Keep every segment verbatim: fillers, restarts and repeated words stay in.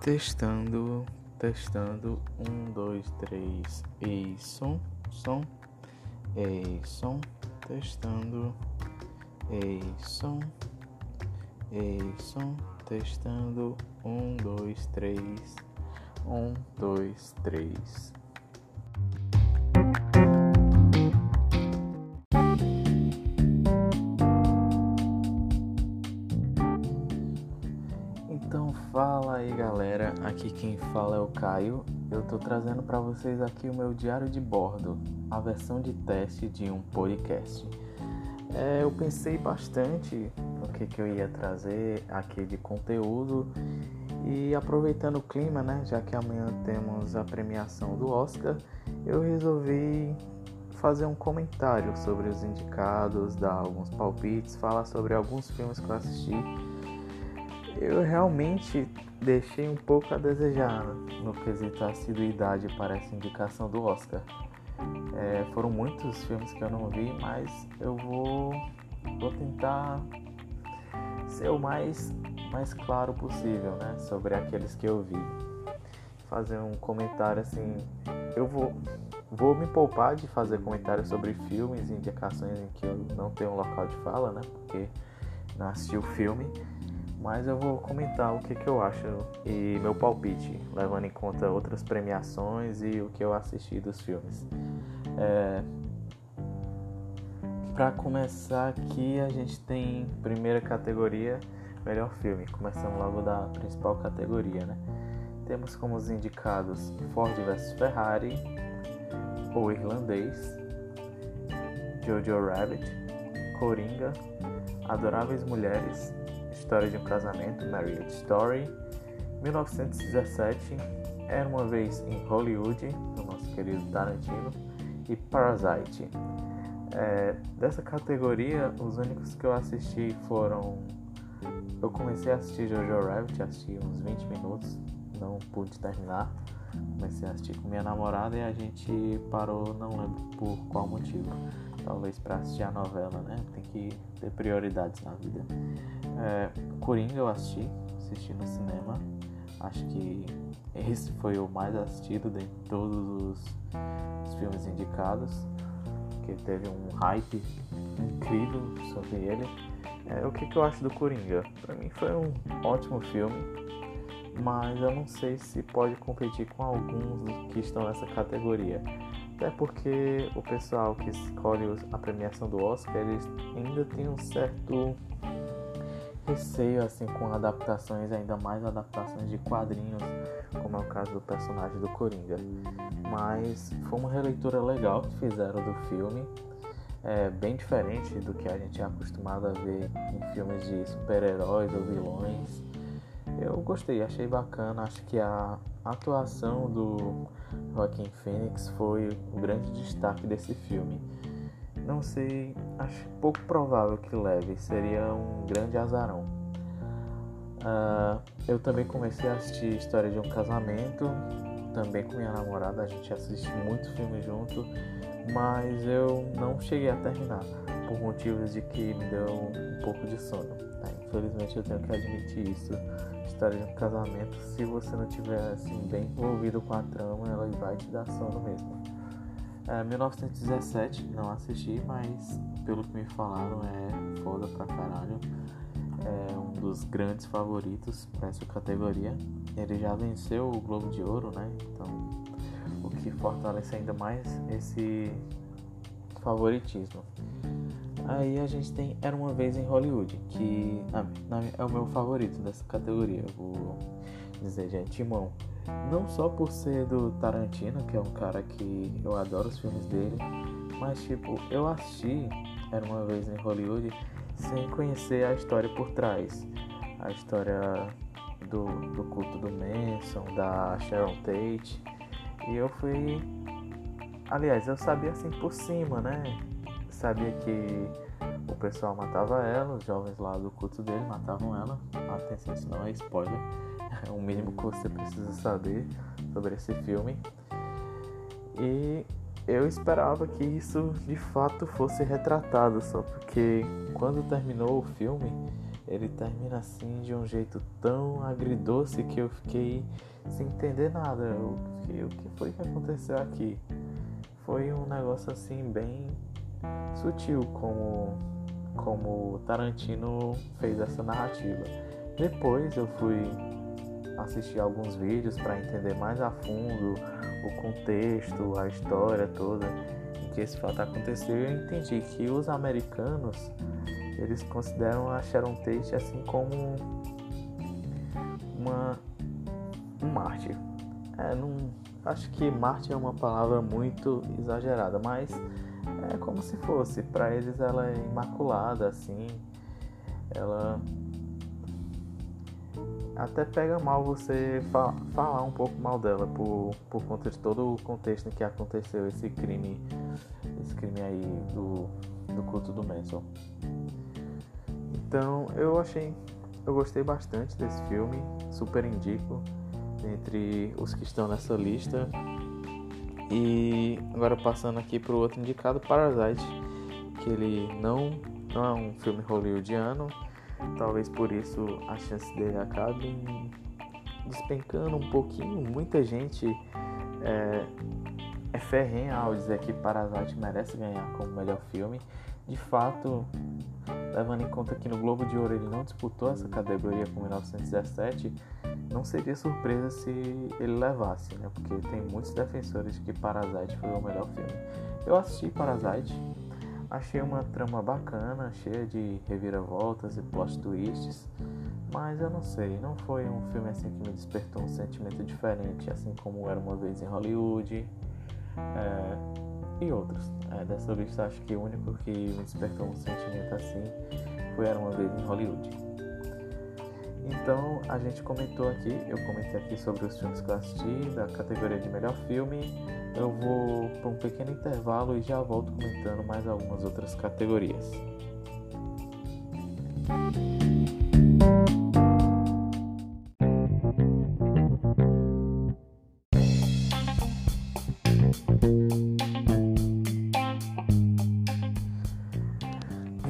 Testando, testando, um, dois, três, e som, som, e som, testando, e som, e som, testando, um, dois, três, um, dois, três. Fala aí galera, aqui quem fala é o Caio. Eu tô trazendo para vocês aqui o meu diário de bordo, a versão de teste de um podcast. É, eu pensei bastante no que, que eu ia trazer aqui de conteúdo e aproveitando o clima, né, já que amanhã temos a premiação do Oscar, eu resolvi fazer um comentário sobre os indicados, dar alguns palpites, falar sobre alguns filmes que eu assisti. Eu realmente deixei um pouco a desejar no quesito assiduidade para essa indicação do Oscar. É, foram muitos filmes que eu não vi, mas eu vou, vou tentar ser o mais, mais claro possível, né, sobre aqueles que eu vi. Fazer um comentário assim... Eu vou, vou me poupar de fazer comentários sobre filmes e indicações em que eu não tenho um local de fala, né, porque não assisti o filme. Mas eu vou comentar o que, que eu acho e meu palpite, levando em conta outras premiações e o que eu assisti dos filmes. É... Para começar aqui, a gente tem primeira categoria, melhor filme. Começando logo da principal categoria, né? Temos como os indicados Ford versus. Ferrari, O Irlandês, Jojo Rabbit, Coringa, Adoráveis Mulheres, História de um Casamento, Marriage Story, mil novecentos e dezessete, Era Uma Vez em Hollywood, do nosso querido Tarantino, e Parasite. É, dessa categoria, os únicos que eu assisti foram... Eu comecei a assistir Jojo Rabbit, assisti uns vinte minutos, não pude terminar. Comecei a assistir com minha namorada e a gente parou, não lembro por qual motivo. Talvez pra assistir a novela, né? Tem que ter prioridades na vida. É, Coringa eu assisti, assisti no cinema. Acho que esse foi o mais assistido de todos os, os filmes indicados, que teve um hype incrível sobre ele. É, o que, que eu acho do Coringa? Pra mim foi um ótimo filme, mas eu não sei se pode competir com alguns que estão nessa categoria. Até porque o pessoal que escolhe a premiação do Oscar, eles ainda tem um certo receio assim, com adaptações, ainda mais adaptações de quadrinhos, como é o caso do personagem do Coringa. Mas foi uma releitura legal que fizeram do filme, é, bem diferente do que a gente é acostumado a ver em filmes de super-heróis ou vilões. Eu gostei, achei bacana, acho que a atuação do Joaquin Phoenix foi o grande destaque desse filme. Não sei, acho pouco provável que leve, seria um grande azarão. Uh, eu também comecei a assistir História de um Casamento, também com minha namorada, a gente assiste muito filme junto, mas eu não cheguei a terminar, por motivos de que me deu um pouco de sono. Tá? Infelizmente eu tenho que admitir isso. História de um Casamento, se você não estiver assim, bem envolvido com a trama, ela vai te dar sono mesmo. É, mil novecentos e dezessete, não assisti, mas pelo que me falaram é foda pra caralho. É um dos grandes favoritos para essa categoria. Ele já venceu o Globo de Ouro, né? Então, o que fortalece ainda mais esse favoritismo. Aí a gente tem Era Uma Vez em Hollywood, que ah, é o meu favorito dessa categoria, eu vou dizer de antemão. Não só por ser do Tarantino, que é um cara que eu adoro os filmes dele, mas tipo, eu assisti Era Uma Vez em Hollywood sem conhecer a história por trás. A história do, do culto do Manson, da Sharon Tate, e eu fui... Aliás, eu sabia assim por cima, né? Sabia que o pessoal matava ela, os jovens lá do culto dele matavam ela. Atenção, isso não é spoiler. É o mínimo que você precisa saber sobre esse filme. E eu esperava que isso de fato fosse retratado, só porque quando terminou o filme, ele termina assim de um jeito tão agridoce que eu fiquei sem entender nada. O que, o que foi que aconteceu aqui? Foi um negócio assim bem sutil como, como Tarantino fez essa narrativa. Depois eu fui assistir alguns vídeos para entender mais a fundo o contexto, a história toda em que esse fato aconteceu. Eu entendi que os americanos, eles consideram a Sharon Tate assim como uma, um mártir. É, não, acho que mártir é uma palavra muito exagerada, mas é como se fosse. Para eles ela é imaculada, assim. Ela até pega mal você fa- falar um pouco mal dela por, por conta de todo o contexto em que aconteceu esse crime, esse crime aí do, do culto do Manson. Então eu achei, eu gostei bastante desse filme, super indico entre os que estão nessa lista. E agora passando aqui para o outro indicado, Parasite, que ele não, não é um filme hollywoodiano, talvez por isso a chance dele acabe despencando um pouquinho. Muita gente é, é ferrenha ao dizer que Parasite merece ganhar como melhor filme, de fato. Levando em conta que no Globo de Ouro ele não disputou essa categoria com mil novecentos e dezessete, não seria surpresa se ele levasse, né? Porque tem muitos defensores de que Parasite foi o melhor filme. Eu assisti Parasite, achei uma trama bacana, cheia de reviravoltas e plot twists, mas eu não sei, não foi um filme assim que me despertou um sentimento diferente, assim como Era Uma Vez em Hollywood, é... e outros. É, dessa lista acho que o único que me despertou um sentimento assim foi Era Uma Vez em Hollywood. Então a gente comentou aqui, eu comentei aqui sobre os filmes que eu assisti da categoria de melhor filme. Eu vou para um pequeno intervalo e já volto comentando mais algumas outras categorias.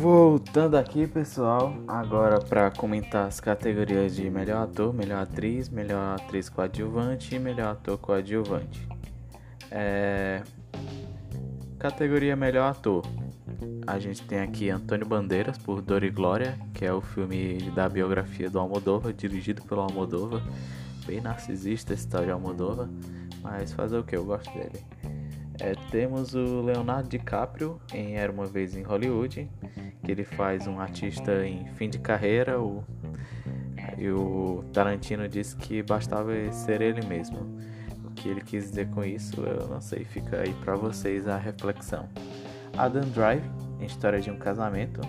Voltando aqui, pessoal, agora para comentar as categorias de melhor ator, melhor atriz, melhor atriz coadjuvante e melhor ator coadjuvante. É... Categoria melhor ator. A gente tem aqui Antônio Bandeiras por Dor e Glória, que é o filme da biografia do Almodóvar, dirigido pelo Almodóvar. Bem narcisista esse tal de Almodóvar, mas fazer o que? Eu gosto dele. É, temos o Leonardo DiCaprio em Era Uma Vez em Hollywood, que ele faz um artista em fim de carreira, o, e o Tarantino disse que bastava ser ele mesmo. O que ele quis dizer com isso, eu não sei, fica aí pra vocês a reflexão. Adam Driver em História de um Casamento.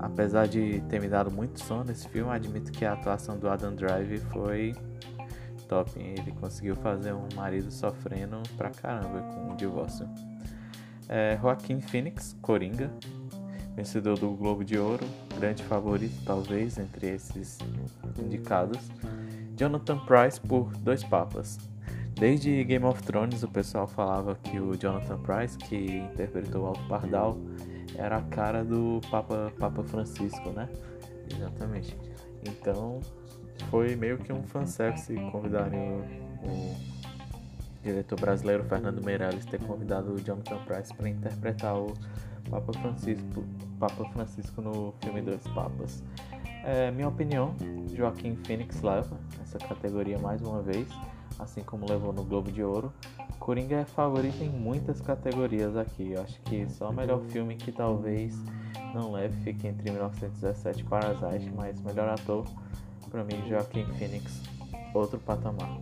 Apesar de ter me dado muito sono nesse filme, admito que a atuação do Adam Driver foi... top, ele conseguiu fazer um marido sofrendo pra caramba com o divórcio. É, Joaquin Phoenix, Coringa, vencedor do Globo de Ouro, grande favorito talvez entre esses indicados. Jonathan Pryce por Dois Papas. Desde Game of Thrones o pessoal falava que o Jonathan Pryce, que interpretou o Alto Pardal, era a cara do Papa, Papa Francisco, né? Exatamente. Então... foi meio que um fanservice convidarem o, o diretor brasileiro Fernando Meirelles ter convidado o Jonathan Pryce para interpretar o Papa Francisco, Papa Francisco no filme Dois Papas. É, minha opinião, Joaquin Phoenix leva essa categoria mais uma vez, assim como levou no Globo de Ouro. Coringa é favorito em muitas categorias aqui. Eu acho que só o melhor filme que talvez não leve fique entre mil novecentos e dezessete e Parasite, mas melhor ator... para mim, Joaquin Phoenix, outro patamar.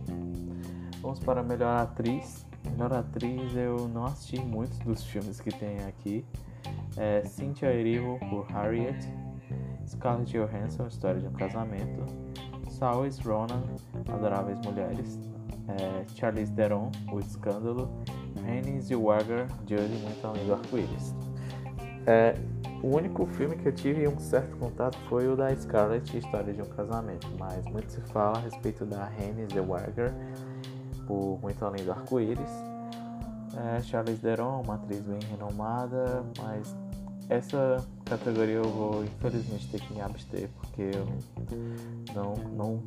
Vamos para a melhor atriz. Melhor atriz, eu não assisti muitos dos filmes que tem aqui. É Cynthia Erivo por Harriet, Scarlett Johansson, História de um Casamento, Saoirse Ronan, Adoráveis Mulheres, é Charlize Theron, O Escândalo, Renée Zellweger, Judy, Muito Além do Arco-Íris. É... O único filme que eu tive um certo contato foi o da Scarlett, História de um Casamento, mas muito se fala a respeito da Renée Zellweger, por Muito Além do Arco-Íris. É, Charlize Theron, uma atriz bem renomada, mas essa categoria eu vou, infelizmente, ter que me abster, porque eu não, não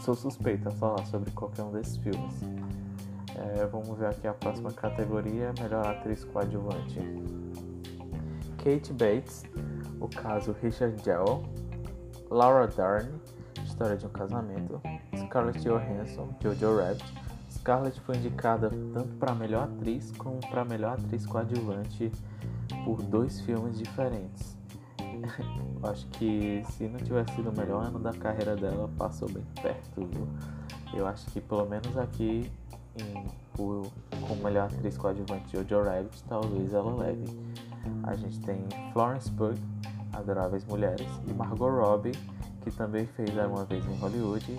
sou suspeito a falar sobre qualquer um desses filmes. É, vamos ver aqui a próxima categoria, melhor atriz coadjuvante. Kate Bates, O Caso Richard Jewell, Laura Dern, História de um Casamento, Scarlett Johansson, Jojo Rabbit. Scarlett foi indicada tanto para melhor atriz como para melhor atriz coadjuvante por dois filmes diferentes. Acho que se não tivesse sido o melhor ano da carreira dela, passou bem perto, viu? Eu acho que pelo menos aqui, em, por, como melhor atriz coadjuvante, Jojo Rabbit, talvez ela leve. A gente tem Florence Pugh, Adoráveis Mulheres, e Margot Robbie, que também fez Era Uma Vez em Hollywood,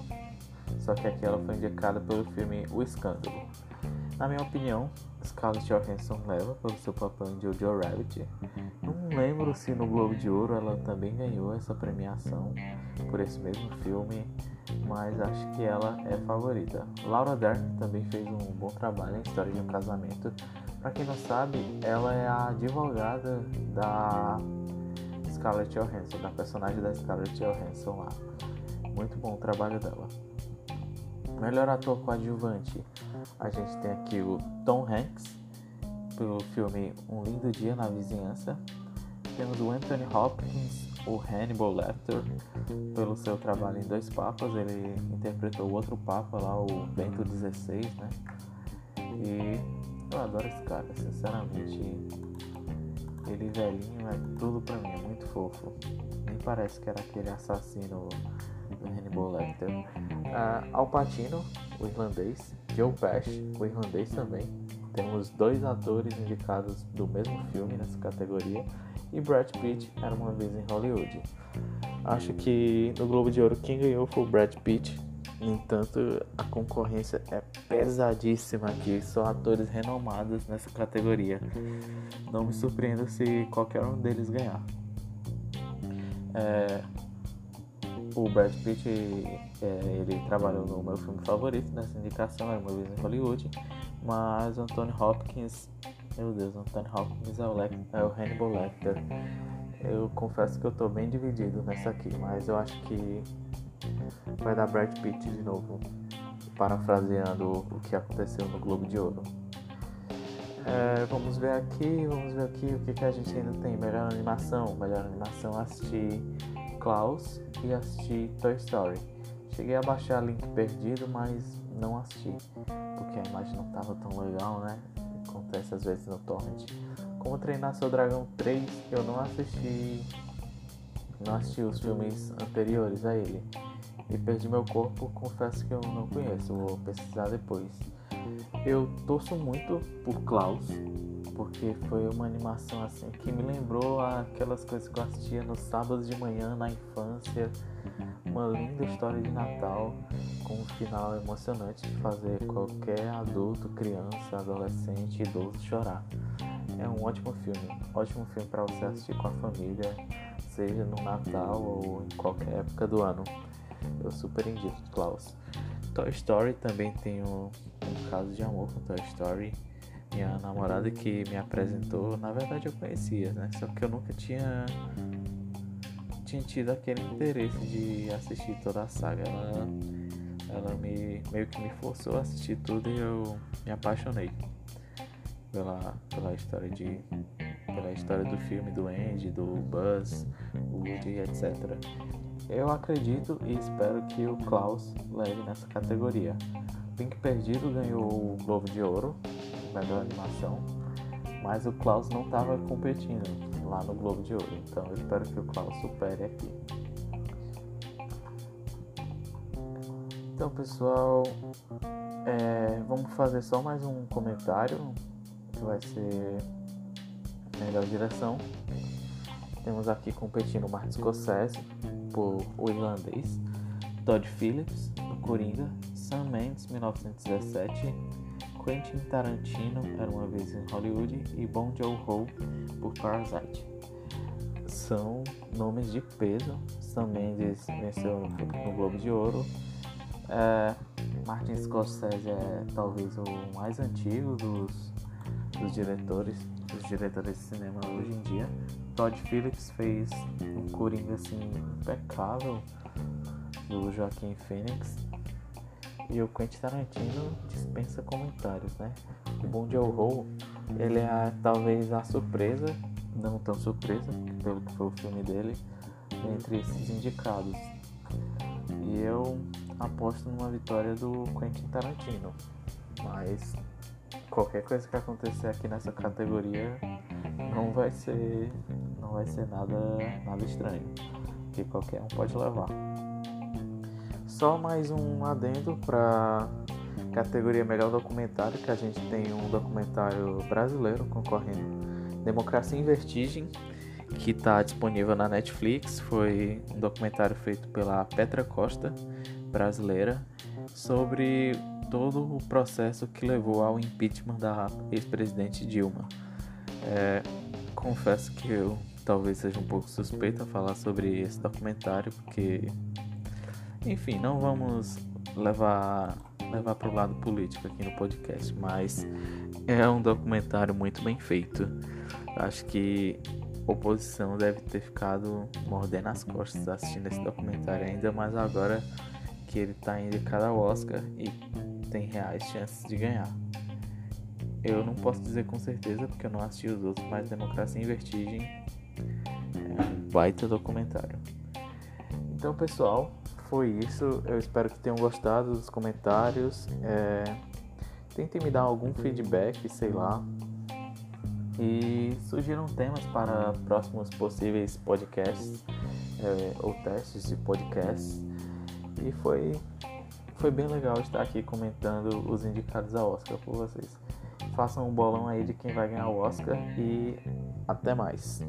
só que aqui ela foi indicada pelo filme O Escândalo. Na minha opinião, Scarlett Johansson leva pelo seu papel em Jojo Rabbit. Não lembro se no Globo de Ouro ela também ganhou essa premiação por esse mesmo filme, mas acho que ela é favorita. Laura Dern também fez um bom trabalho em História de um Casamento. Pra quem não sabe, ela é a advogada da Scarlett Johansson, da personagem da Scarlett Johansson lá. Muito bom o trabalho dela. Melhor ator coadjuvante, a gente tem aqui o Tom Hanks, pelo filme Um Lindo Dia na Vizinhança. Temos o Anthony Hopkins, o Hannibal Lecter, pelo seu trabalho em Dois Papas. Ele interpretou o outro papa lá, o Bento dezesseis, né? E eu adoro esse cara, sinceramente. Ele velhinho é tudo pra mim, é muito fofo. Nem parece que era aquele assassino do Hannibal Lecter. Uh, Al Pacino, O Irlandês, Joe Pesci, O Irlandês também. Temos dois atores indicados do mesmo filme nessa categoria. E Brad Pitt, Era Uma Vez em Hollywood. Acho que no Globo de Ouro quem ganhou foi o Brad Pitt. No entanto, a concorrência é pesadíssima aqui. Só atores renomados nessa categoria. Não me surpreendo se qualquer um deles ganhar. É... O Brad Pitt, ele trabalhou no meu filme favorito nessa indicação, Era Uma Vez em Hollywood. Mas o Anthony Hopkins, meu Deus, o Anthony Hopkins é o, Lec- é o Hannibal Lecter. Eu confesso que eu tô bem dividido nessa aqui, mas eu acho que vai dar Brad Pitt de novo, parafraseando o que aconteceu no Globo de Ouro. É, vamos ver aqui, vamos ver aqui o que, que a gente ainda tem. Melhor animação, melhor animação assistir Klaus e assisti Toy Story. Cheguei a baixar Link Perdido, mas não assisti, porque a imagem não estava tão legal, né? Acontece às vezes no torrent. Como Treinar Seu Dragão três, eu não assisti, não assisti os filmes anteriores a ele. E Perdi Meu Corpo, confesso que eu não conheço, vou pesquisar depois. Eu torço muito por Klaus, porque foi uma animação assim que me lembrou aquelas coisas que eu assistia nos sábados de manhã na infância. Uma linda história de Natal com um final emocionante de fazer qualquer adulto, criança, adolescente, idoso chorar. É um ótimo filme, ótimo filme para você assistir com a família, seja no Natal ou em qualquer época do ano. Eu super indico Klaus. Toy Story também tem um, um caso de amor com Toy Story. Minha namorada que me apresentou, na verdade eu conhecia, né? Só que eu nunca tinha, tinha tido aquele interesse de assistir toda a saga. Ela, ela me, meio que me forçou a assistir tudo e eu me apaixonei pela, pela, história, de, pela história do filme, do Andy, do Buzz, Woody, etcétera. Eu acredito e espero que o Klaus leve nessa categoria. Link Perdido ganhou o Globo de Ouro, melhor animação, mas o Klaus não estava competindo lá no Globo de Ouro, então eu espero que o Klaus supere aqui. Então, pessoal, é, vamos fazer só mais um comentário que vai ser melhor direção. Temos aqui competindo o Martin Scorsese por O Irlandês, Todd Phillips do Coringa, Sam Mendes, mil novecentos e dezessete, Quentin Tarantino, Era Uma Vez em Hollywood, e Bong Joon-ho por Parasite. São nomes de peso. Sam Mendes venceu no Globo de Ouro. É, Martin Scorsese é talvez o mais antigo dos, dos diretores dos diretores de cinema hoje em dia. Todd Phillips fez um Coringa assim impecável do Joaquin Phoenix, e o Quentin Tarantino dispensa comentários, né? O Bong Joon-ho, ele é talvez a surpresa, não tão surpresa pelo que foi o filme dele, entre esses indicados. E eu aposto numa vitória do Quentin Tarantino, mas qualquer coisa que acontecer aqui nessa categoria não vai ser, não vai ser nada, nada estranho, que qualquer um pode levar. Só mais um adendo para categoria melhor documentário, que a gente tem um documentário brasileiro concorrendo, Democracia em Vertigem, que está disponível na Netflix. Foi um documentário feito pela Petra Costa, brasileira, sobre todo o processo que levou ao impeachment da ex-presidente Dilma. É, confesso que eu talvez seja um pouco suspeito a falar sobre esse documentário, porque... Enfim, não vamos levar, levar para o lado político aqui no podcast, mas é um documentário muito bem feito. Acho que a oposição deve ter ficado mordendo as costas assistindo esse documentário, ainda mais agora que ele está indicado ao Oscar e tem reais chances de ganhar. Eu não posso dizer com certeza porque eu não assisti os outros, mas Democracia em Vertigem é um baita documentário. Então, pessoal, foi isso, eu espero que tenham gostado dos comentários. É... Tentem me dar algum feedback, sei lá. E sugiram temas para próximos possíveis podcasts, é, ou testes de podcasts. E foi, foi bem legal estar aqui comentando os indicados ao Oscar por vocês. Façam um bolão aí de quem vai ganhar o Oscar e até mais.